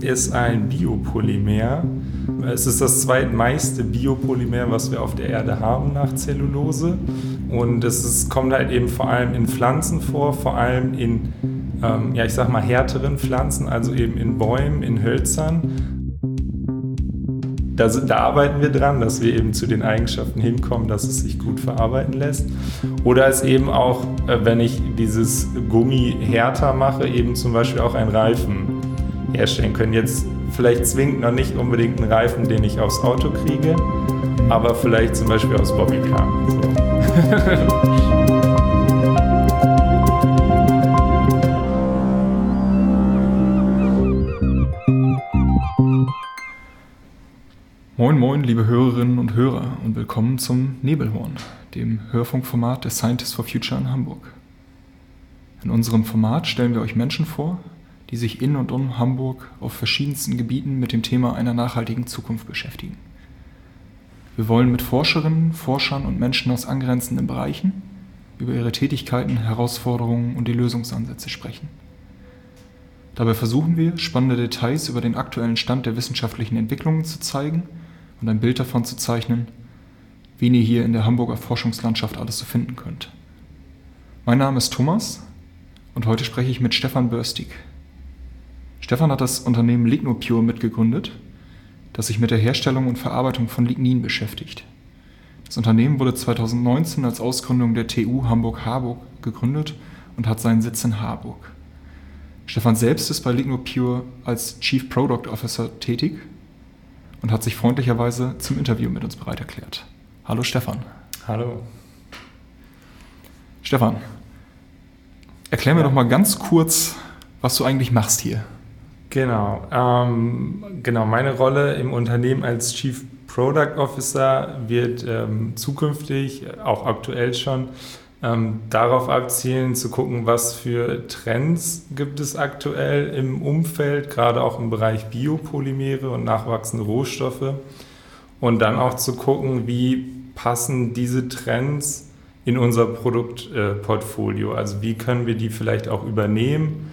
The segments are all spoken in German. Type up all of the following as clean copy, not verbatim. ist ein Biopolymer. Es ist das zweitmeiste Biopolymer, was wir auf der Erde haben nach Zellulose. Und es kommt halt eben vor allem in Pflanzen vor, vor allem in härteren Pflanzen, also eben in Bäumen, in Hölzern. Da arbeiten wir dran, dass wir eben zu den Eigenschaften hinkommen, dass es sich gut verarbeiten lässt. Oder es eben auch, wenn ich dieses Gummi härter mache, eben zum Beispiel auch einen Reifen herstellen können. Jetzt vielleicht zwingt noch nicht unbedingt einen Reifen, den ich aufs Auto kriege, aber vielleicht zum Beispiel aufs Bobbycar. So. Moin Moin, liebe Hörerinnen und Hörer und willkommen zum Nebelhorn, dem Hörfunkformat der Scientists for Future in Hamburg. In unserem Format stellen wir euch Menschen vor, die sich in und um Hamburg auf verschiedensten Gebieten mit dem Thema einer nachhaltigen Zukunft beschäftigen. Wir wollen mit Forscherinnen, Forschern und Menschen aus angrenzenden Bereichen über ihre Tätigkeiten, Herausforderungen und die Lösungsansätze sprechen. Dabei versuchen wir, spannende Details über den aktuellen Stand der wissenschaftlichen Entwicklungen zu zeigen und ein Bild davon zu zeichnen, wen ihr hier in der Hamburger Forschungslandschaft alles so finden könnt. Mein Name ist Thomas und heute spreche ich mit Stefan Börstig. Stefan hat das Unternehmen lignoPure mitgegründet, das sich mit der Herstellung und Verarbeitung von Lignin beschäftigt. Das Unternehmen wurde 2019 als Ausgründung der TU Hamburg-Harburg gegründet und hat seinen Sitz in Harburg. Stefan selbst ist bei lignoPure als Chief Product Officer tätig und hat sich freundlicherweise zum Interview mit uns bereit erklärt. Hallo Stefan. Hallo. Stefan, erklär mir doch mal ganz kurz, was du eigentlich machst hier. Genau. Meine Rolle im Unternehmen als Chief Product Officer wird zukünftig, auch aktuell schon, darauf abzielen, zu gucken, was für Trends gibt es aktuell im Umfeld, gerade auch im Bereich Biopolymere und nachwachsende Rohstoffe. Und dann auch zu gucken, wie passen diese Trends in unser Produktportfolio. Also wie können wir die vielleicht auch übernehmen?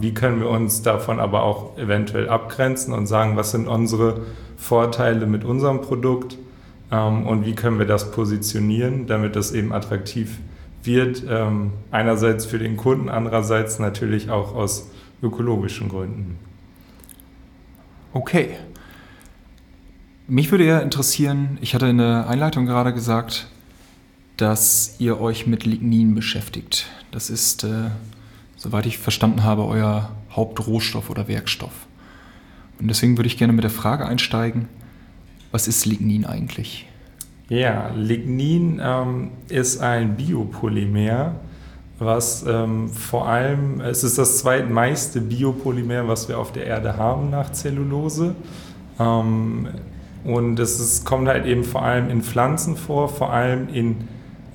Wie können wir uns davon aber auch eventuell abgrenzen und sagen, was sind unsere Vorteile mit unserem Produkt und wie können wir das positionieren, damit das eben attraktiv wird, einerseits für den Kunden, andererseits natürlich auch aus ökologischen Gründen. Okay. Mich würde ja interessieren, ich hatte in der Einleitung gerade gesagt, dass ihr euch mit Lignin beschäftigt. Das ist... soweit ich verstanden habe, euer Hauptrohstoff oder Werkstoff. Und deswegen würde ich gerne mit der Frage einsteigen, was ist Lignin eigentlich? Ja, Lignin ist ein Biopolymer, was vor allem, es ist das zweitmeiste Biopolymer, was wir auf der Erde haben nach Zellulose. Und es kommt halt eben vor allem in Pflanzen vor allem in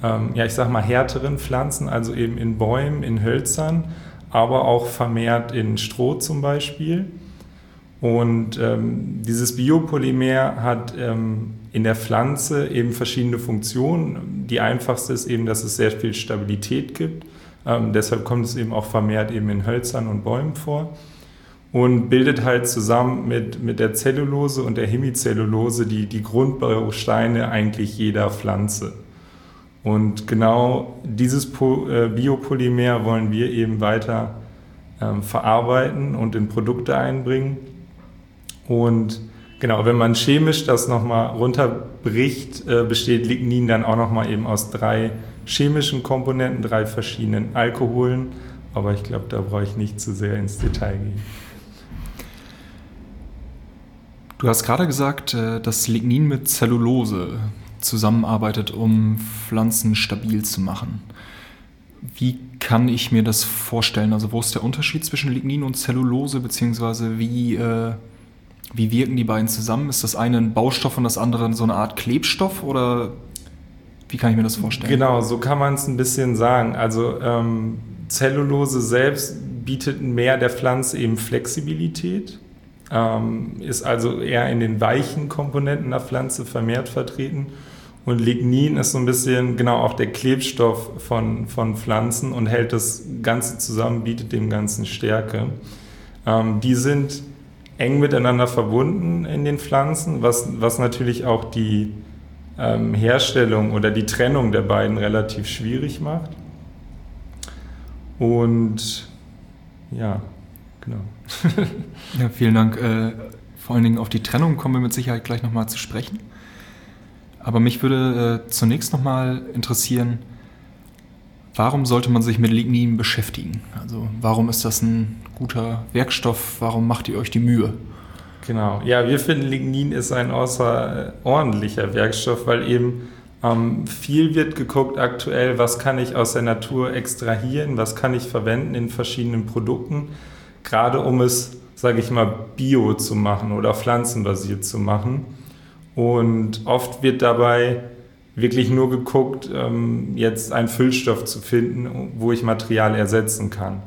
härteren Pflanzen, also eben in Bäumen, in Hölzern, aber auch vermehrt in Stroh zum Beispiel. Und dieses Biopolymer hat in der Pflanze eben verschiedene Funktionen. Die einfachste ist eben, dass es sehr viel Stabilität gibt. Deshalb kommt es eben auch vermehrt eben in Hölzern und Bäumen vor und bildet halt zusammen mit der Zellulose und der Hemicellulose die Grundbausteine eigentlich jeder Pflanze. Und genau dieses Biopolymer wollen wir eben weiter verarbeiten und in Produkte einbringen. Und genau, wenn man chemisch das nochmal runterbricht, besteht Lignin dann auch nochmal eben aus 3 chemischen Komponenten, 3 verschiedenen Alkoholen. Aber ich glaube, da brauche ich nicht zu sehr ins Detail gehen. Du hast gerade gesagt, dass Lignin mit Zellulose zusammenarbeitet, um Pflanzen stabil zu machen. Wie kann ich mir das vorstellen? Also wo ist der Unterschied zwischen Lignin und Zellulose, beziehungsweise wie wirken die beiden zusammen? Ist das eine ein Baustoff und das andere so eine Art Klebstoff oder wie kann ich mir das vorstellen? Genau, so kann man es ein bisschen sagen. Also Zellulose selbst bietet mehr der Pflanze eben Flexibilität, ist also eher in den weichen Komponenten der Pflanze vermehrt vertreten. Und Lignin ist so ein bisschen, genau, auch der Klebstoff von Pflanzen und hält das Ganze zusammen, bietet dem Ganzen Stärke. Die sind eng miteinander verbunden in den Pflanzen, was natürlich auch die Herstellung oder die Trennung der beiden relativ schwierig macht. Und ja, genau. Ja, vielen Dank. Vor allen Dingen auf die Trennung kommen wir mit Sicherheit gleich nochmal zu sprechen. Aber mich würde zunächst nochmal interessieren, warum sollte man sich mit Lignin beschäftigen? Also warum ist das ein guter Werkstoff? Warum macht ihr euch die Mühe? Genau. Ja, wir finden, Lignin ist ein außerordentlicher Werkstoff, weil eben viel wird geguckt aktuell, was kann ich aus der Natur extrahieren, was kann ich verwenden in verschiedenen Produkten, gerade um es, sage ich mal, bio zu machen oder pflanzenbasiert zu machen. Und oft wird dabei wirklich nur geguckt, jetzt einen Füllstoff zu finden, wo ich Material ersetzen kann.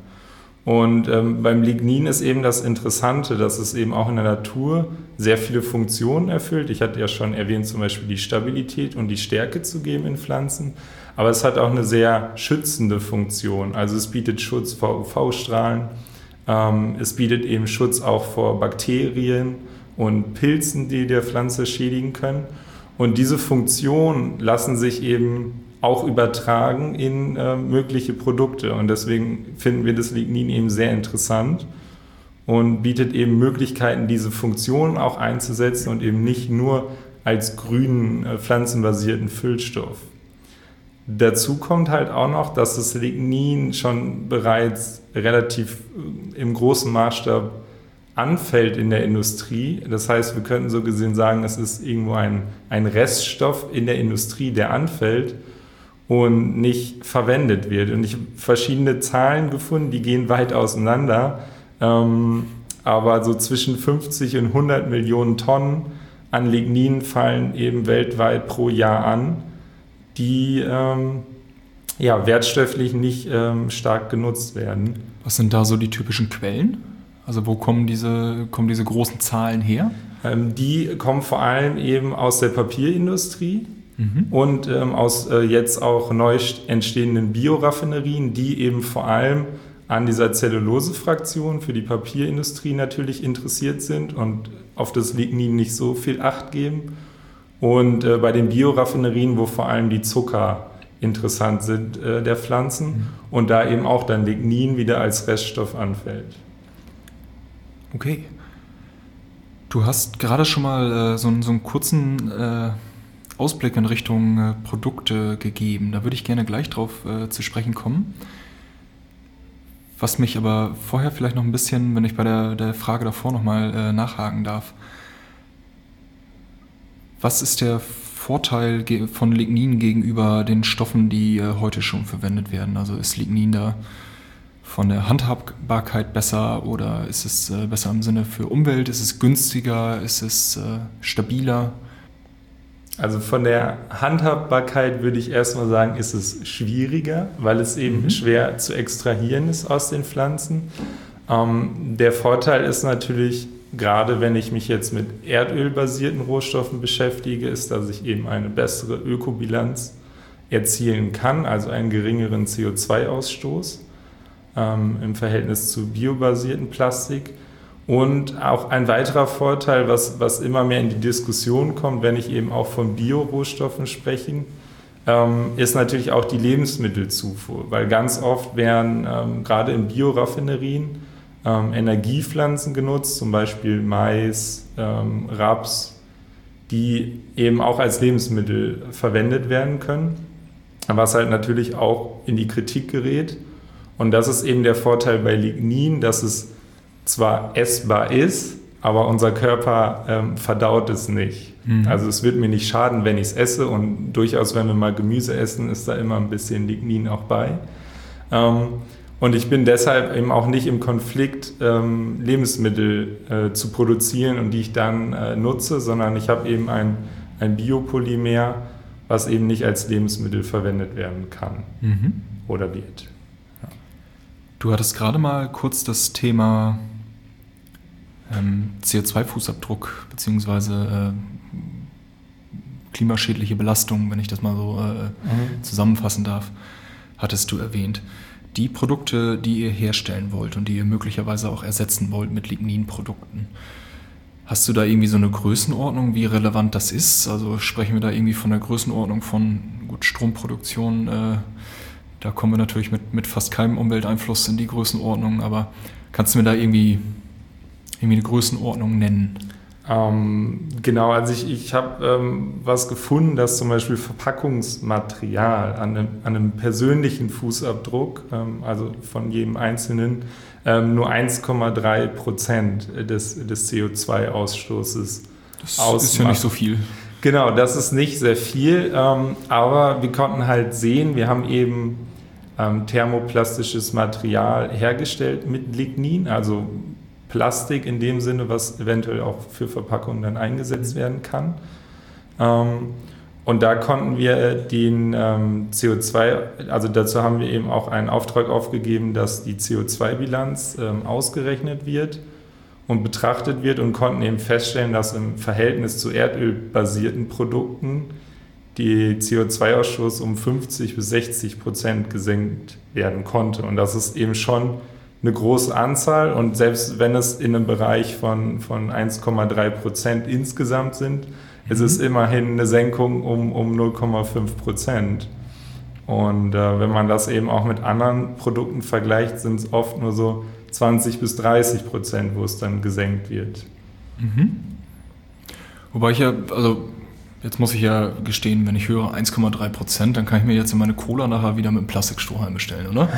Und beim Lignin ist eben das Interessante, dass es eben auch in der Natur sehr viele Funktionen erfüllt. Ich hatte ja schon erwähnt, zum Beispiel die Stabilität und die Stärke zu geben in Pflanzen. Aber es hat auch eine sehr schützende Funktion. Also es bietet Schutz vor UV-Strahlen. Es bietet eben Schutz auch vor Bakterien und Pilzen, die der Pflanze schädigen können. Und diese Funktionen lassen sich eben auch übertragen in mögliche Produkte. Und deswegen finden wir das Lignin eben sehr interessant und bietet eben Möglichkeiten, diese Funktionen auch einzusetzen und eben nicht nur als grünen, pflanzenbasierten Füllstoff. Dazu kommt halt auch noch, dass das Lignin schon bereits relativ im großen Maßstab anfällt in der Industrie. Das heißt, wir könnten so gesehen sagen, es ist irgendwo ein Reststoff in der Industrie, der anfällt und nicht verwendet wird. Und ich habe verschiedene Zahlen gefunden, die gehen weit auseinander, aber so zwischen 50 und 100 Millionen Tonnen an Lignin fallen eben weltweit pro Jahr an, die wertstofflich nicht stark genutzt werden. Was sind da so die typischen Quellen? Also wo kommen diese großen Zahlen her? Die kommen vor allem eben aus der Papierindustrie. Und aus jetzt auch neu entstehenden Bioraffinerien, die eben vor allem an dieser Zellulosefraktion für die Papierindustrie natürlich interessiert sind und auf das Lignin nicht so viel Acht geben. Und bei den Bioraffinerien, wo vor allem die Zucker interessant sind der Pflanzen und da eben auch dann Lignin wieder als Reststoff anfällt. Okay. Du hast gerade schon mal so einen kurzen Ausblick in Richtung Produkte gegeben. Da würde ich gerne gleich drauf zu sprechen kommen. Was mich aber vorher vielleicht noch ein bisschen, wenn ich bei der Frage davor nochmal nachhaken darf. Was ist der Vorteil von Lignin gegenüber den Stoffen, die heute schon verwendet werden? Also ist Lignin da von der Handhabbarkeit besser oder ist es besser im Sinne für Umwelt? Ist es günstiger? Ist es stabiler? Also von der Handhabbarkeit würde ich erstmal sagen, ist es schwieriger, weil es eben schwer zu extrahieren ist aus den Pflanzen. Der Vorteil ist natürlich, gerade wenn ich mich jetzt mit erdölbasierten Rohstoffen beschäftige, ist, dass ich eben eine bessere Ökobilanz erzielen kann, also einen geringeren CO2-Ausstoß im Verhältnis zu biobasierten Plastik. Und auch ein weiterer Vorteil, was immer mehr in die Diskussion kommt, wenn ich eben auch von Bio-Rohstoffen spreche, ist natürlich auch die Lebensmittelzufuhr. Weil ganz oft werden gerade in Bioraffinerien Energiepflanzen genutzt, zum Beispiel Mais, Raps, die eben auch als Lebensmittel verwendet werden können, was halt natürlich auch in die Kritik gerät. Und das ist eben der Vorteil bei Lignin, dass es zwar essbar ist, aber unser Körper verdaut es nicht. Also es wird mir nicht schaden, wenn ich es esse, und durchaus, wenn wir mal Gemüse essen, ist da immer ein bisschen Lignin auch bei. Und ich bin deshalb eben auch nicht im Konflikt, Lebensmittel zu produzieren und die ich dann nutze, sondern ich habe eben ein Biopolymer, was eben nicht als Lebensmittel verwendet werden kann oder wird. Du hattest gerade mal kurz das Thema CO2-Fußabdruck bzw. klimaschädliche Belastung, wenn ich das mal so zusammenfassen darf, hattest du erwähnt. die Produkte, die ihr herstellen wollt und die ihr möglicherweise auch ersetzen wollt mit Ligninprodukten. Hast du da irgendwie so eine Größenordnung, wie relevant das ist? Also sprechen wir da irgendwie von der Größenordnung von gut, Stromproduktion? Da kommen wir natürlich mit fast keinem Umwelteinfluss in die Größenordnung, aber kannst du mir da irgendwie eine Größenordnung nennen? Genau, also ich habe was gefunden, dass zum Beispiel Verpackungsmaterial an einem persönlichen Fußabdruck, also von jedem Einzelnen, nur 1,3% des CO2-Ausstoßes ausmacht. Das ist ja nicht so viel. Genau, das ist nicht sehr viel, aber wir konnten halt sehen, wir haben eben thermoplastisches Material hergestellt mit Lignin, also Plastik in dem Sinne, was eventuell auch für Verpackungen dann eingesetzt werden kann. Und da konnten wir den CO2, also dazu haben wir eben auch einen Auftrag aufgegeben, dass die CO2-Bilanz ausgerechnet wird und betrachtet wird und konnten eben feststellen, dass im Verhältnis zu erdölbasierten Produkten die CO2-Ausstoß um 50-60% gesenkt werden konnte. Und das ist eben schon eine große Anzahl und selbst wenn es in einem Bereich von 1,3% insgesamt sind, es ist immerhin eine Senkung um 0,5%. Und wenn man das eben auch mit anderen Produkten vergleicht, sind es oft nur so 20-30%, wo es dann gesenkt wird. Mhm. Wobei ich ja, also jetzt muss ich ja gestehen, wenn ich höre 1,3%, dann kann ich mir jetzt meine Cola nachher wieder mit einem Plastikstrohhalm bestellen, oder?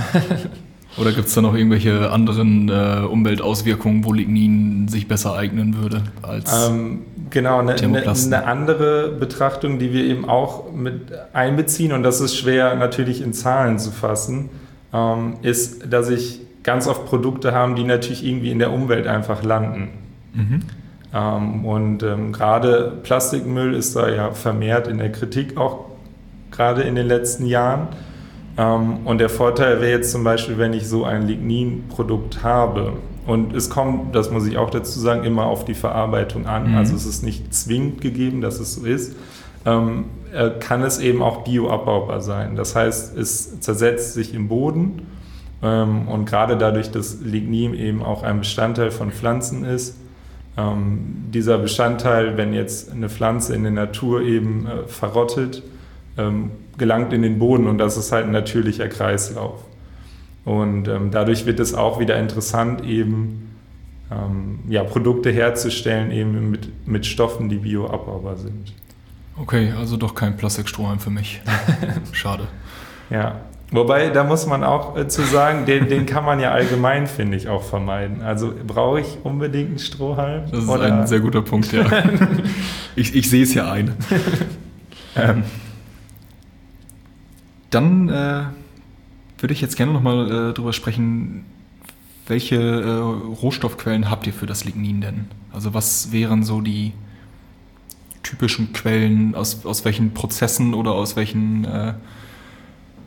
Oder gibt es da noch irgendwelche anderen Umweltauswirkungen, wo Lignin sich besser eignen würde als genau, eine andere Betrachtung, die wir eben auch mit einbeziehen, und das ist schwer natürlich in Zahlen zu fassen, ist, dass ich ganz oft Produkte habe, die natürlich irgendwie in der Umwelt einfach landen. Mhm. Gerade Plastikmüll ist da ja vermehrt in der Kritik, auch gerade in den letzten Jahren. Und der Vorteil wäre jetzt zum Beispiel, wenn ich so ein Lignin-Produkt habe. Und es kommt, das muss ich auch dazu sagen, immer auf die Verarbeitung an. Mhm. Also es ist nicht zwingend gegeben, dass es so ist. Kann es eben auch bioabbaubar sein. Das heißt, es zersetzt sich im Boden. Und gerade dadurch, dass Lignin eben auch ein Bestandteil von Pflanzen ist, dieser Bestandteil, wenn jetzt eine Pflanze in der Natur eben verrottet, gelangt in den Boden, und das ist halt ein natürlicher Kreislauf. Und dadurch wird es auch wieder interessant, eben Produkte herzustellen, eben mit Stoffen, die bioabbaubar sind. Okay, also doch kein Plastikstrohhalm für mich. Schade. Ja, wobei, da muss man auch zu sagen, den kann man ja allgemein, finde ich, auch vermeiden. Also brauche ich unbedingt einen Strohhalm? Das ist ein sehr guter Punkt, ja. Ich sehe es ja ein. Dann würde ich jetzt gerne nochmal darüber sprechen, welche Rohstoffquellen habt ihr für das Lignin denn? Also was wären so die typischen Quellen, aus welchen Prozessen oder aus welchen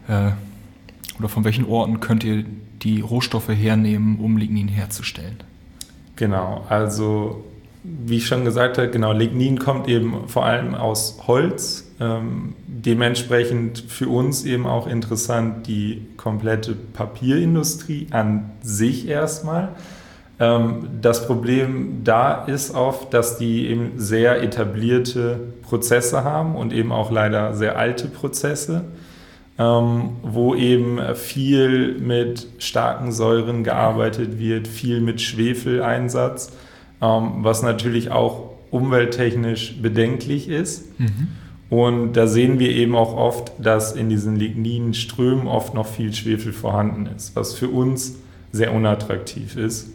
oder von welchen Orten könnt ihr die Rohstoffe hernehmen, um Lignin herzustellen? Genau, also wie ich schon gesagt habe, genau, Lignin kommt eben vor allem aus Holz. Dementsprechend für uns eben auch interessant die komplette Papierindustrie an sich erstmal. Das Problem da ist oft, dass die eben sehr etablierte Prozesse haben und eben auch leider sehr alte Prozesse, wo eben viel mit starken Säuren gearbeitet wird, viel mit Schwefeleinsatz, was natürlich auch umwelttechnisch bedenklich ist. Mhm. Und da sehen wir eben auch oft, dass in diesen Ligninströmen oft noch viel Schwefel vorhanden ist, was für uns sehr unattraktiv ist.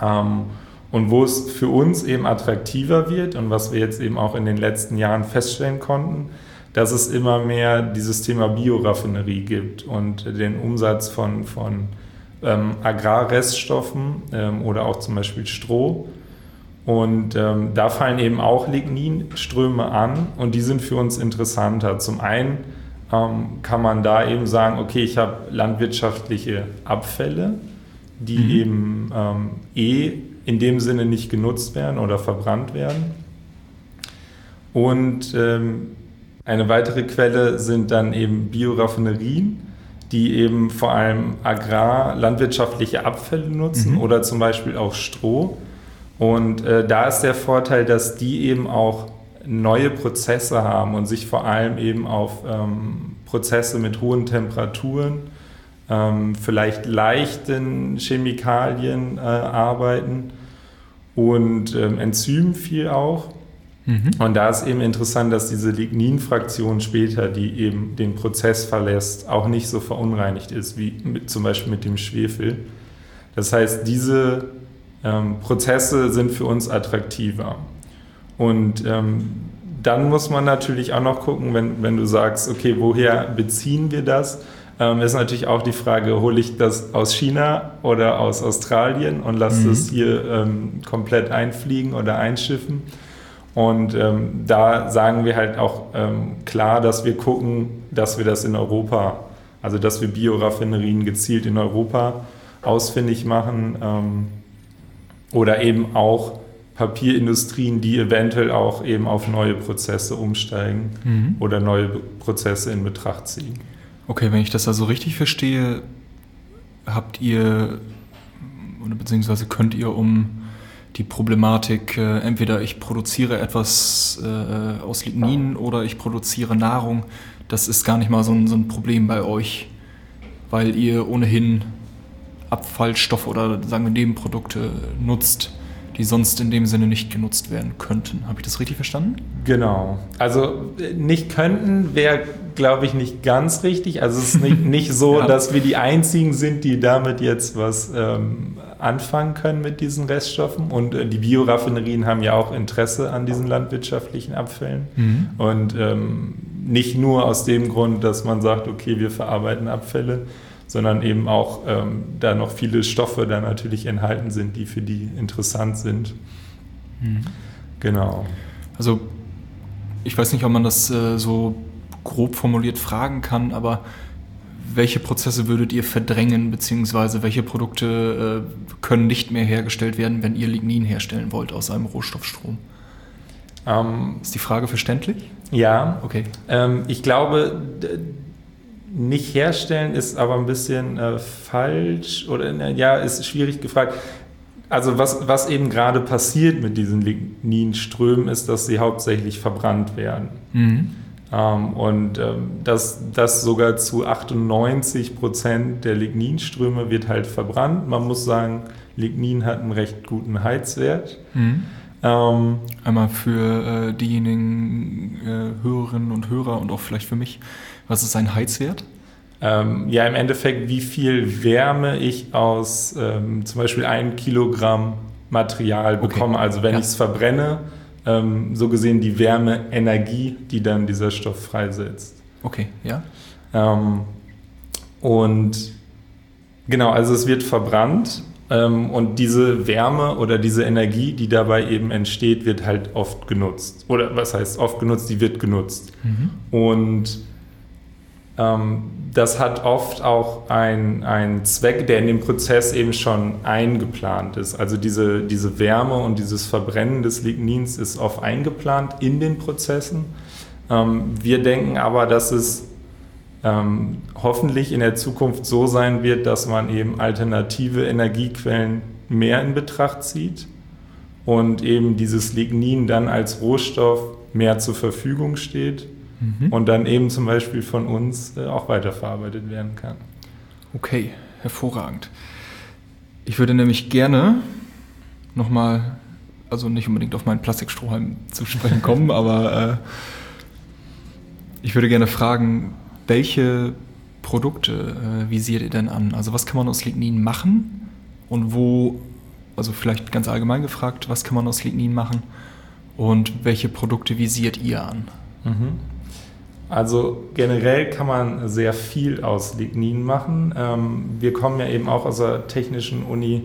Und wo es für uns eben attraktiver wird und was wir jetzt eben auch in den letzten Jahren feststellen konnten, dass es immer mehr dieses Thema Bioraffinerie gibt und den Umsatz von Agrarreststoffen oder auch zum Beispiel Stroh. Und da fallen eben auch Ligninströme an, und die sind für uns interessanter. Zum einen kann man da eben sagen, okay, ich habe landwirtschaftliche Abfälle, die eben in dem Sinne nicht genutzt werden oder verbrannt werden. Und eine weitere Quelle sind dann eben Bioraffinerien, die eben vor allem agrar-landwirtschaftliche Abfälle nutzen oder zum Beispiel auch Stroh. Und da ist der Vorteil, dass die eben auch neue Prozesse haben und sich vor allem eben auf Prozesse mit hohen Temperaturen, vielleicht leichten Chemikalien arbeiten und Enzymen viel auch. Und da ist eben interessant, dass diese Ligninfraktion später, die eben den Prozess verlässt, auch nicht so verunreinigt ist, wie zum Beispiel mit dem Schwefel. Das heißt, diese Prozesse sind für uns attraktiver. Und dann muss man natürlich auch noch gucken, wenn du sagst, okay, woher beziehen wir das? Ist natürlich auch die Frage, hole ich das aus China oder aus Australien und lasse das hier komplett einfliegen oder einschiffen? Und da sagen wir halt auch klar, dass wir gucken, dass wir das in Europa, also dass wir Bioraffinerien gezielt in Europa ausfindig machen oder eben auch Papierindustrien, die eventuell auch eben auf neue Prozesse umsteigen oder neue Prozesse in Betracht ziehen. Okay, wenn ich das also richtig verstehe, habt ihr oder beziehungsweise könnt ihr um die Problematik, entweder ich produziere etwas aus Lignin oder ich produziere Nahrung, das ist gar nicht mal so ein Problem bei euch, weil ihr ohnehin Abfallstoffe oder sagen wir Nebenprodukte nutzt, die sonst in dem Sinne nicht genutzt werden könnten. Habe ich das richtig verstanden? Genau. Also nicht könnten wäre, glaube ich, nicht ganz richtig. Also es ist nicht so, dass wir die Einzigen sind, die damit jetzt was anfangen können mit diesen Reststoffen. Und die Bioraffinerien haben ja auch Interesse an diesen landwirtschaftlichen Abfällen. Und nicht nur aus dem Grund, dass man sagt, okay, wir verarbeiten Abfälle, sondern eben auch, da noch viele Stoffe da natürlich enthalten sind, die für die interessant sind. Genau. Also ich weiß nicht, ob man das so grob formuliert fragen kann, aber welche Prozesse würdet ihr verdrängen, beziehungsweise welche Produkte können nicht mehr hergestellt werden, wenn ihr Lignin herstellen wollt aus einem Rohstoffstrom? Ist die Frage verständlich? Ja. Okay. Ich glaube, nicht herstellen ist aber ein bisschen falsch oder ist schwierig gefragt. Also was eben gerade passiert mit diesen Ligninströmen ist, dass sie hauptsächlich verbrannt werden. Und das sogar zu 98% der Ligninströme wird halt verbrannt. Man muss sagen, Lignin hat einen recht guten Heizwert. Einmal für diejenigen Hörerinnen und Hörer und auch vielleicht für mich, was ist ein Heizwert? Im Endeffekt, wie viel Wärme ich aus zum Beispiel 1 Kilogramm Material bekomme. Okay. Also wenn ich es verbrenne, so gesehen die Wärmeenergie, die dann dieser Stoff freisetzt. Okay, ja. Und genau, also es wird verbrannt und diese Wärme oder diese Energie, die dabei eben entsteht, wird halt oft genutzt. Oder was heißt oft genutzt? Die wird genutzt. Und das hat oft auch einen Zweck, der in dem Prozess eben schon eingeplant ist. Also diese Wärme und dieses Verbrennen des Lignins ist oft eingeplant in den Prozessen. Wir denken aber, dass es hoffentlich in der Zukunft so sein wird, dass man eben alternative Energiequellen mehr in Betracht zieht und eben dieses Lignin dann als Rohstoff mehr zur Verfügung steht. Und dann eben zum Beispiel von uns auch weiterverarbeitet werden kann. Okay, hervorragend. Ich würde nämlich gerne nochmal, also nicht unbedingt auf meinen Plastikstrohhalm zu sprechen kommen, aber ich würde gerne fragen, welche Produkte visiert ihr denn an? Also was kann man aus Lignin machen und wo, also vielleicht ganz allgemein gefragt, was kann man aus Lignin machen und welche Produkte visiert ihr an? Also generell kann man sehr viel aus Lignin machen. Wir kommen ja eben auch aus der Technischen Uni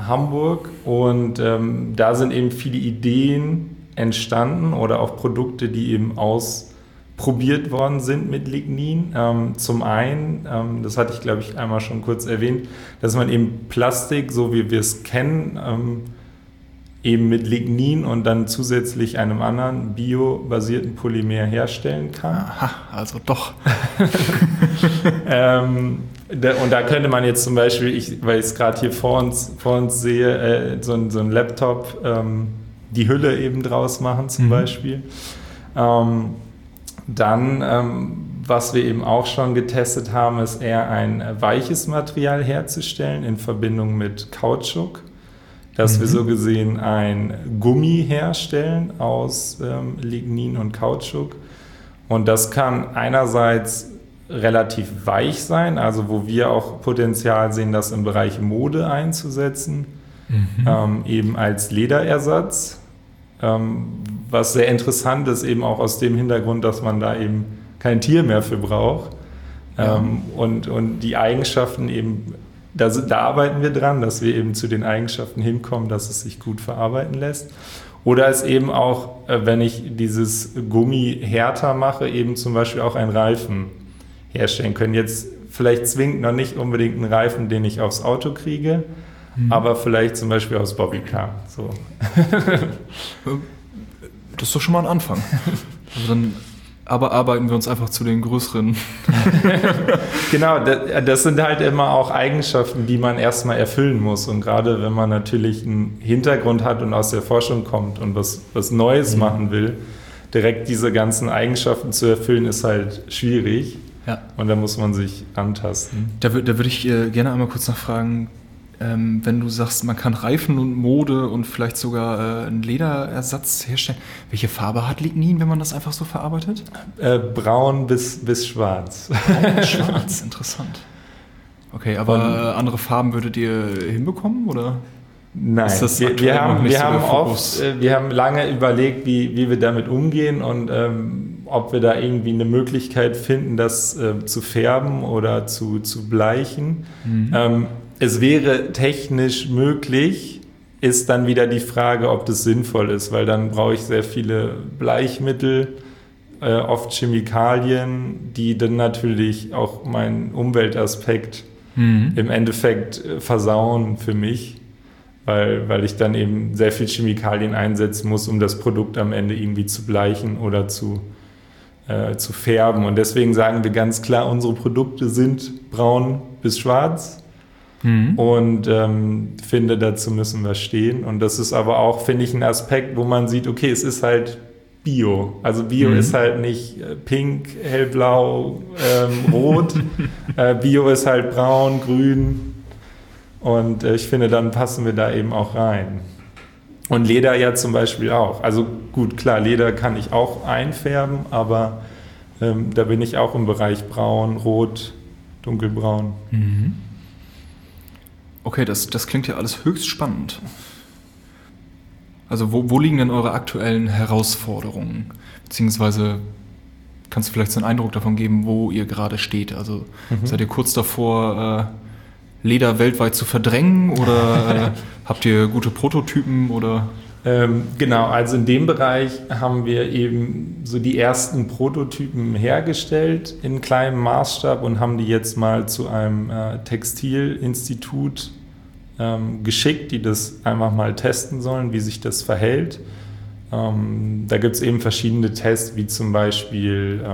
Hamburg und da sind eben viele Ideen entstanden oder auch Produkte, die eben ausprobiert worden sind mit Lignin. Zum einen, das hatte ich glaube ich einmal schon kurz erwähnt, dass man eben Plastik, so wie wir es kennen, eben mit Lignin und dann zusätzlich einem anderen biobasierten Polymer herstellen kann. Aha, also doch. Und da könnte man jetzt zum Beispiel, weil ich es gerade hier vor uns sehe, so ein Laptop, die Hülle eben draus machen zum Beispiel. Was wir eben auch schon getestet haben, ist eher ein weiches Material herzustellen in Verbindung mit Kautschuk. Dass wir so gesehen ein Gummi herstellen aus Lignin und Kautschuk. Und das kann einerseits relativ weich sein, also wo wir auch Potenzial sehen, das im Bereich Mode einzusetzen, eben als Lederersatz. Was sehr interessant ist, eben auch aus dem Hintergrund, dass man da eben kein Tier mehr für braucht. Und die Eigenschaften eben, da arbeiten wir dran, dass wir eben zu den Eigenschaften hinkommen, dass es sich gut verarbeiten lässt. Oder es eben auch, wenn ich dieses Gummi härter mache, eben zum Beispiel auch einen Reifen herstellen können. Jetzt vielleicht zwingend noch nicht unbedingt einen Reifen, den ich aufs Auto kriege, aber vielleicht zum Beispiel aufs Bobbycar. So. Das ist doch schon mal ein Anfang. Also dann arbeiten wir uns einfach zu den größeren. Genau, das sind halt immer auch Eigenschaften, die man erstmal erfüllen muss. Und gerade wenn man natürlich einen Hintergrund hat und aus der Forschung kommt und was Neues machen will, direkt diese ganzen Eigenschaften zu erfüllen, ist halt schwierig. Ja. Und da muss man sich antasten. Da würde ich gerne einmal kurz nachfragen, wenn du sagst, man kann Reifen und Mode und vielleicht sogar einen Lederersatz herstellen. Welche Farbe hat Lignin, wenn man das einfach so verarbeitet? Braun bis schwarz. Braun bis schwarz, interessant. Okay, aber andere Farben würdet ihr hinbekommen, oder? Nein, wir haben lange überlegt, wie wir damit umgehen und ob wir da irgendwie eine Möglichkeit finden, das zu färben oder zu bleichen. Es wäre technisch möglich, ist dann wieder die Frage, ob das sinnvoll ist, weil dann brauche ich sehr viele Bleichmittel, oft Chemikalien, die dann natürlich auch meinen Umweltaspekt im Endeffekt versauen für mich, weil ich dann eben sehr viel Chemikalien einsetzen muss, um das Produkt am Ende irgendwie zu bleichen oder zu färben. Und deswegen sagen wir ganz klar, unsere Produkte sind braun bis schwarz. Und finde, dazu müssen wir stehen. Und das ist aber auch, finde ich, ein Aspekt, wo man sieht, okay, es ist halt Bio. Also Bio ist halt nicht pink, hellblau, rot. Bio ist halt braun, grün. Und ich finde, dann passen wir da eben auch rein. Und Leder ja zum Beispiel auch. Also gut, klar, Leder kann ich auch einfärben, aber da bin ich auch im Bereich braun, rot, dunkelbraun. Okay, das klingt ja alles höchst spannend. Also wo liegen denn eure aktuellen Herausforderungen? Beziehungsweise kannst du vielleicht so einen Eindruck davon geben, wo ihr gerade steht? Also seid ihr kurz davor, Leder weltweit zu verdrängen oder habt ihr gute Prototypen oder... Genau, also in dem Bereich haben wir eben so die ersten Prototypen hergestellt in kleinem Maßstab und haben die jetzt mal zu einem Textilinstitut geschickt, die das einfach mal testen sollen, wie sich das verhält. Da gibt es eben verschiedene Tests, wie zum Beispiel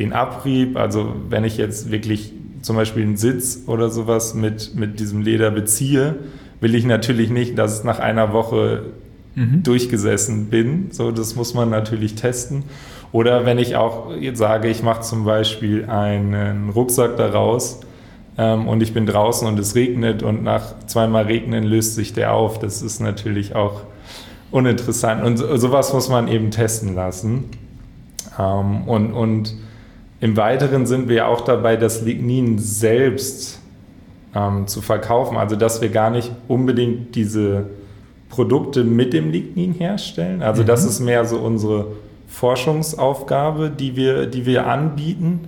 den Abrieb, also wenn ich jetzt wirklich zum Beispiel einen Sitz oder sowas mit diesem Leder beziehe, will ich natürlich nicht, dass es nach einer Woche durchgesessen bin. So, das muss man natürlich testen. Oder wenn ich auch jetzt sage, ich mache zum Beispiel einen Rucksack daraus und ich bin draußen und es regnet und nach zweimal Regnen löst sich der auf. Das ist natürlich auch uninteressant. Und sowas muss man eben testen lassen. Und im Weiteren sind wir auch dabei, das Lignin selbst zu verkaufen. Also dass wir gar nicht unbedingt diese Produkte mit dem Lignin herstellen. Also das ist mehr so unsere Forschungsaufgabe, die wir anbieten,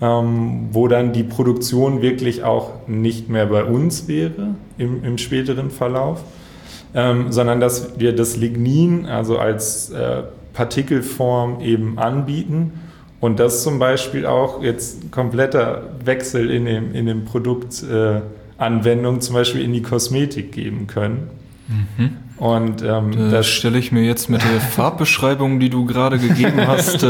wo dann die Produktion wirklich auch nicht mehr bei uns wäre im späteren Verlauf, sondern dass wir das Lignin also als Partikelform eben anbieten und das zum Beispiel auch jetzt kompletter Wechsel in dem Produktanwendung zum Beispiel in die Kosmetik geben können. Und das stelle ich mir jetzt mit der Farbbeschreibung, die du gerade gegeben hast,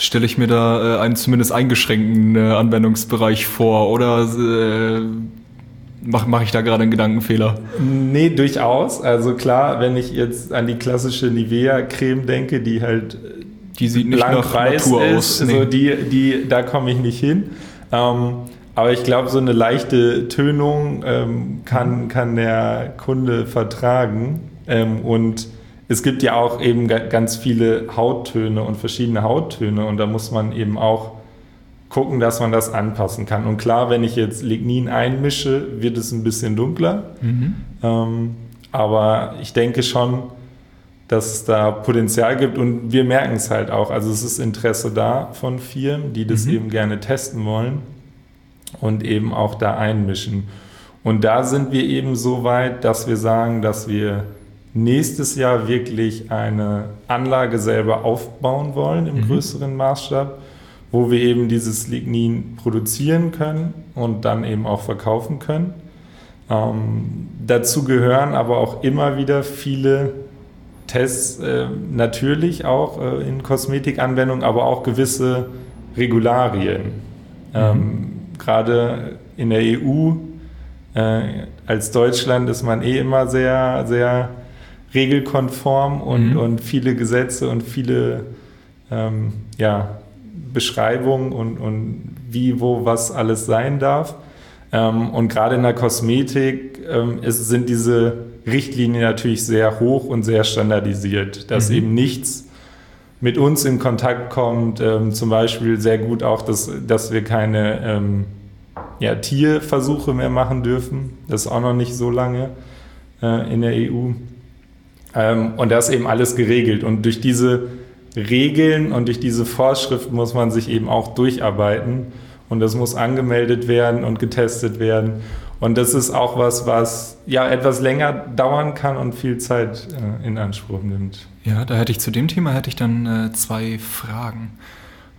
stelle ich mir da einen zumindest eingeschränkten Anwendungsbereich vor, oder mache ich da gerade einen Gedankenfehler? Nee, durchaus. Also klar, wenn ich jetzt an die klassische Nivea-Creme denke, die halt die sieht nicht nach Natur aus. Nee. So da komme ich nicht hin. Aber ich glaube, so eine leichte Tönung kann der Kunde vertragen. Und es gibt ja auch eben ganz viele Hauttöne und verschiedene Hauttöne. Und da muss man eben auch gucken, dass man das anpassen kann. Und klar, wenn ich jetzt Lignin einmische, wird es ein bisschen dunkler. Mhm. Aber ich denke schon, dass es da Potenzial gibt. Und wir merken es halt auch. Also es ist Interesse da von Firmen, die das eben gerne testen wollen und eben auch da einmischen. Und da sind wir eben so weit, dass wir sagen, dass wir nächstes Jahr wirklich eine Anlage selber aufbauen wollen im größeren Maßstab, wo wir eben dieses Lignin produzieren können und dann eben auch verkaufen können. Dazu gehören aber auch immer wieder viele Tests, natürlich auch in Kosmetikanwendungen, aber auch gewisse Regularien. Gerade in der EU, als Deutschland ist man immer sehr, sehr regelkonform und viele Gesetze und viele Beschreibungen und wie, wo, was alles sein darf. Und gerade in der Kosmetik sind diese Richtlinien natürlich sehr hoch und sehr standardisiert, dass eben nichts mit uns in Kontakt kommt. Zum Beispiel sehr gut auch, dass wir keine Tierversuche mehr machen dürfen. Das ist auch noch nicht so lange in der EU. Und das ist eben alles geregelt. Und durch diese Regeln und durch diese Vorschriften muss man sich eben auch durcharbeiten. Und das muss angemeldet werden und getestet werden. Und das ist auch was etwas länger dauern kann und viel Zeit in Anspruch nimmt. Ja, da hätte ich zu dem Thema dann zwei Fragen.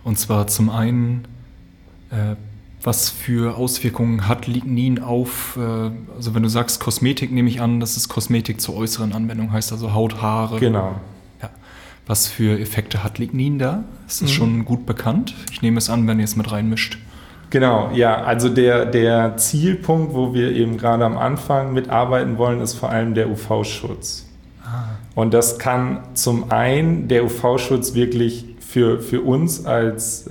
Und zwar zum einen, was für Auswirkungen hat Lignin auf, also wenn du sagst Kosmetik, nehme ich an, dass es Kosmetik zur äußeren Anwendung heißt, also Haut, Haare. Genau. Ja. Was für Effekte hat Lignin da? Ist das schon gut bekannt? Ich nehme es an, wenn ihr es mit reinmischt. Genau, ja, also der Zielpunkt, wo wir eben gerade am Anfang mitarbeiten wollen, ist vor allem der UV-Schutz. Und das kann zum einen der UV-Schutz wirklich für uns als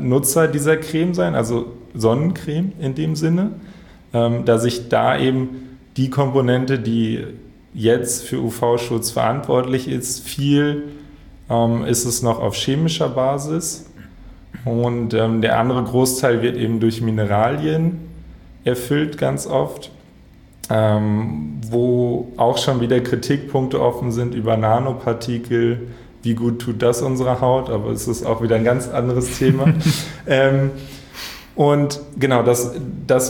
Nutzer dieser Creme sein, also Sonnencreme in dem Sinne, dass ich da eben die Komponente, die jetzt für UV-Schutz verantwortlich ist, viel ist es noch auf chemischer Basis. Und der andere Großteil wird eben durch Mineralien erfüllt, ganz oft, wo auch schon wieder Kritikpunkte offen sind über Nanopartikel, wie gut tut das unserer Haut, aber es ist auch wieder ein ganz anderes Thema. Und genau, das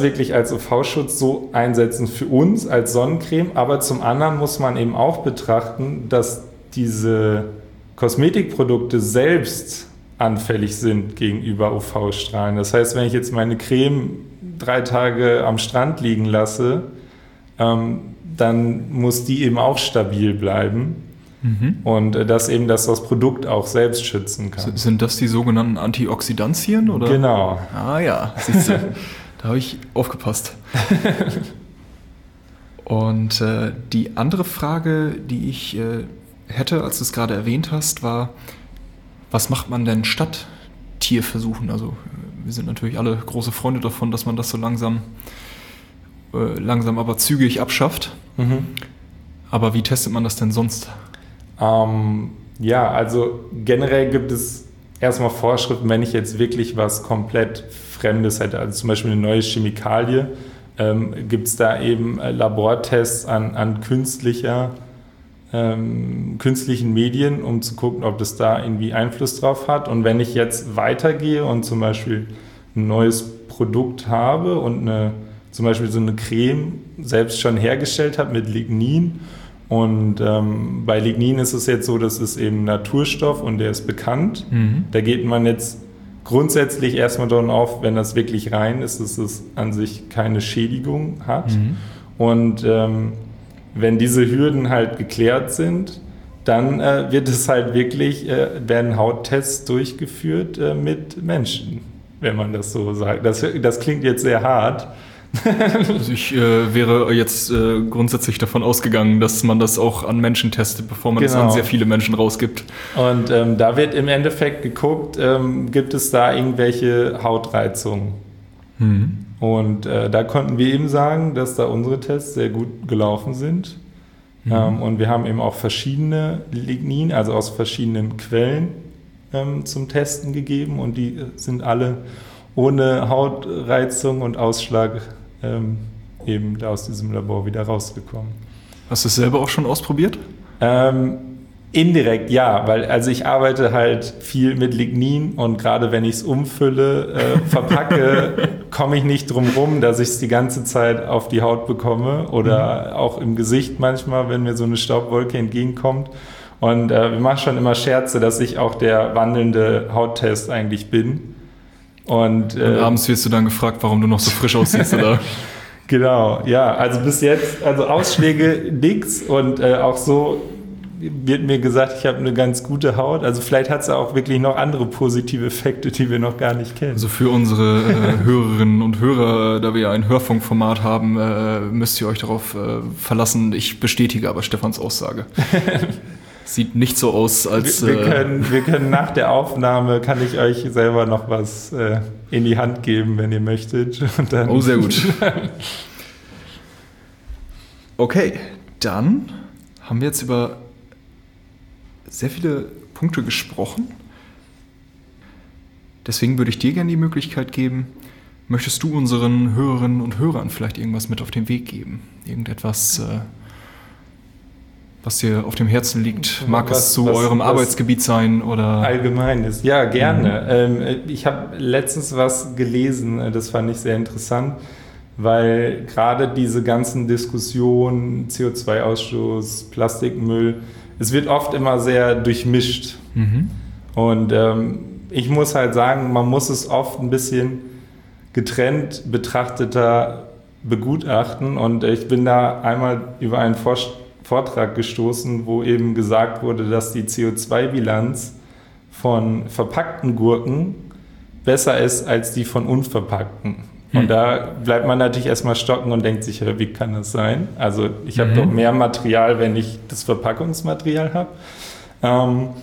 wirklich als UV-Schutz so einsetzen für uns als Sonnencreme, aber zum anderen muss man eben auch betrachten, dass diese Kosmetikprodukte selbst anfällig sind gegenüber UV-Strahlen. Das heißt, wenn ich jetzt meine Creme 3 Tage am Strand liegen lasse, dann muss die eben auch stabil bleiben. Und dass das Produkt auch selbst schützen kann. Sind das die sogenannten Antioxidantien, oder? Genau. Ah ja, siehst du, da habe ich aufgepasst. Und die andere Frage, die ich hätte, als du es gerade erwähnt hast, war: Was macht man denn statt Tierversuchen? Also wir sind natürlich alle große Freunde davon, dass man das so langsam aber zügig abschafft. Aber wie testet man das denn sonst? Also generell gibt es erstmal Vorschriften, wenn ich jetzt wirklich was komplett Fremdes hätte, also zum Beispiel eine neue Chemikalie, gibt es da eben Labortests an künstlichen Medien, um zu gucken, ob das da irgendwie Einfluss drauf hat. Und wenn ich jetzt weitergehe und zum Beispiel ein neues Produkt habe und zum Beispiel so eine Creme selbst schon hergestellt habe mit Lignin, und bei Lignin ist es jetzt so, das ist eben ein Naturstoff und der ist bekannt. Da geht man jetzt grundsätzlich erstmal davon auf, wenn das wirklich rein ist, dass es an sich keine Schädigung hat. Und wenn diese Hürden halt geklärt sind, dann wird es halt wirklich, werden Hauttests durchgeführt mit Menschen, wenn man das so sagt. Das klingt jetzt sehr hart. Also ich wäre jetzt grundsätzlich davon ausgegangen, dass man das auch an Menschen testet, bevor man es an sehr viele Menschen rausgibt. Und da wird im Endeffekt geguckt, gibt es da irgendwelche Hautreizungen? Mhm. Und da konnten wir eben sagen, dass da unsere Tests sehr gut gelaufen sind. Mhm. Und wir haben eben auch verschiedene Lignin, also aus verschiedenen Quellen zum Testen gegeben. Und die sind alle ohne Hautreizung und Ausschlag eben da aus diesem Labor wieder rausgekommen. Hast du es selber auch schon ausprobiert? Indirekt ja, weil also ich arbeite halt viel mit Lignin und gerade wenn ich es umfülle, verpacke, komme ich nicht drum rum, dass ich es die ganze Zeit auf die Haut bekomme oder auch im Gesicht manchmal, wenn mir so eine Staubwolke entgegenkommt. Und wir machen schon immer Scherze, dass ich auch der wandelnde Hauttest eigentlich bin. Und abends wirst du dann gefragt, warum du noch so frisch aussiehst, oder? Genau, ja, also bis jetzt, also Ausschläge nix und auch so wird mir gesagt, ich habe eine ganz gute Haut. Also vielleicht hat es auch wirklich noch andere positive Effekte, die wir noch gar nicht kennen. Also für unsere Hörerinnen und Hörer, da wir ja ein Hörfunkformat haben, müsst ihr euch darauf verlassen. Ich bestätige aber Stefans Aussage. Sieht nicht so aus, als... Wir können nach der Aufnahme, kann ich euch selber noch was in die Hand geben, wenn ihr möchtet. Und dann sehr gut. Okay, dann haben wir jetzt über sehr viele Punkte gesprochen. Deswegen würde ich dir gerne die Möglichkeit geben, möchtest du unseren Hörerinnen und Hörern vielleicht irgendwas mit auf den Weg geben? Irgendetwas... was dir auf dem Herzen liegt, mag es zu eurem Arbeitsgebiet sein oder... Allgemeines, ja, gerne. Ich habe letztens was gelesen, das fand ich sehr interessant, weil gerade diese ganzen Diskussionen, CO2-Ausstoß, Plastikmüll, es wird oft immer sehr durchmischt. Mhm. Und ich muss halt sagen, man muss es oft ein bisschen getrennt betrachteter begutachten. Und ich bin da einmal über einen Vortrag gestoßen, wo eben gesagt wurde, dass die CO2-Bilanz von verpackten Gurken besser ist als die von unverpackten. Und da bleibt man natürlich erstmal stocken und denkt sich, ja, wie kann das sein? Also ich habe doch mehr Material, wenn ich das Verpackungsmaterial habe.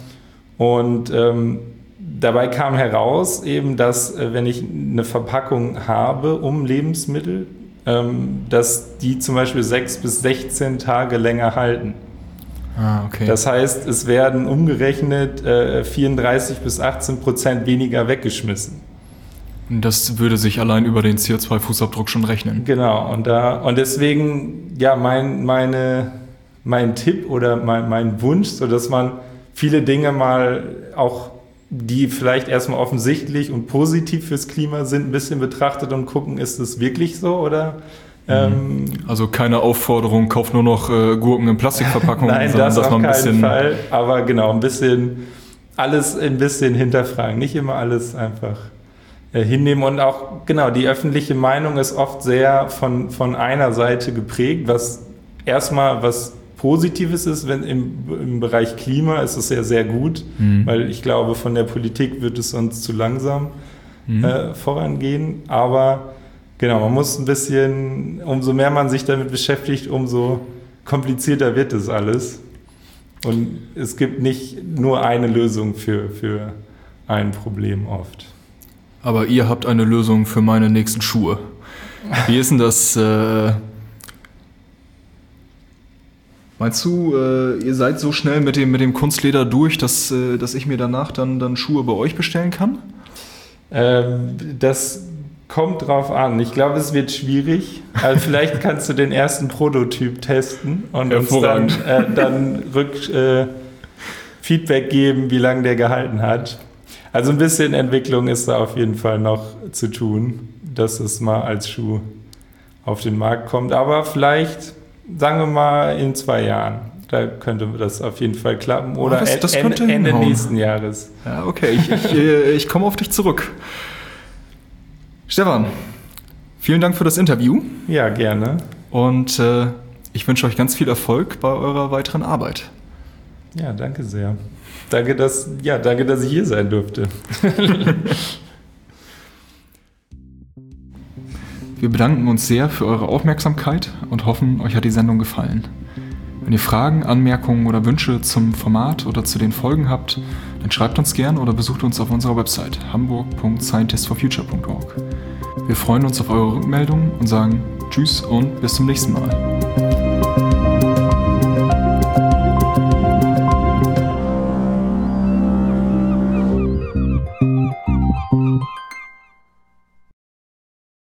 Dabei kam heraus eben, dass wenn ich eine Verpackung habe um Lebensmittel, dass die zum Beispiel 6 bis 16 Tage länger halten. Ah, okay. Das heißt, es werden umgerechnet 34 bis 18% weniger weggeschmissen. Das würde sich allein über den CO2-Fußabdruck schon rechnen. Genau, und deswegen ja mein Tipp oder mein Wunsch, so dass man viele Dinge mal auch, die vielleicht erstmal offensichtlich und positiv fürs Klima sind, ein bisschen betrachtet und gucken, ist es wirklich so oder? Also keine Aufforderung, kauft nur noch Gurken in Plastikverpackungen. Nein, sondern das auf man ein keinen bisschen Fall, aber genau, ein bisschen alles ein bisschen hinterfragen, nicht immer alles einfach hinnehmen und auch, genau, die öffentliche Meinung ist oft sehr von einer Seite geprägt, was erstmal was Positives ist, wenn im Bereich Klima ist es ja sehr gut, weil ich glaube, von der Politik wird es sonst zu langsam vorangehen. Aber genau, man muss ein bisschen, umso mehr man sich damit beschäftigt, umso komplizierter wird es alles. Und es gibt nicht nur eine Lösung für ein Problem oft. Aber ihr habt eine Lösung für meine nächsten Schuhe. Wie ist denn das... Meinst du, ihr seid so schnell mit dem Kunstleder durch, dass ich mir danach dann Schuhe bei euch bestellen kann? Das kommt drauf an. Ich glaube, es wird schwierig. Also vielleicht kannst du den ersten Prototyp testen und uns dann Feedback geben, wie lange der gehalten hat. Also ein bisschen Entwicklung ist da auf jeden Fall noch zu tun, dass es mal als Schuh auf den Markt kommt. Aber vielleicht... Sagen wir mal in 2 Jahren. Da könnte das auf jeden Fall klappen. Oder das Ende nächsten Jahres. Ja, okay, ich komme auf dich zurück. Stefan, vielen Dank für das Interview. Ja, gerne. Und ich wünsche euch ganz viel Erfolg bei eurer weiteren Arbeit. Ja, danke sehr. Danke, dass ich hier sein durfte. Wir bedanken uns sehr für eure Aufmerksamkeit und hoffen, euch hat die Sendung gefallen. Wenn ihr Fragen, Anmerkungen oder Wünsche zum Format oder zu den Folgen habt, dann schreibt uns gern oder besucht uns auf unserer Website hamburg.scientistsforfuture.org. Wir freuen uns auf eure Rückmeldungen und sagen Tschüss und bis zum nächsten Mal.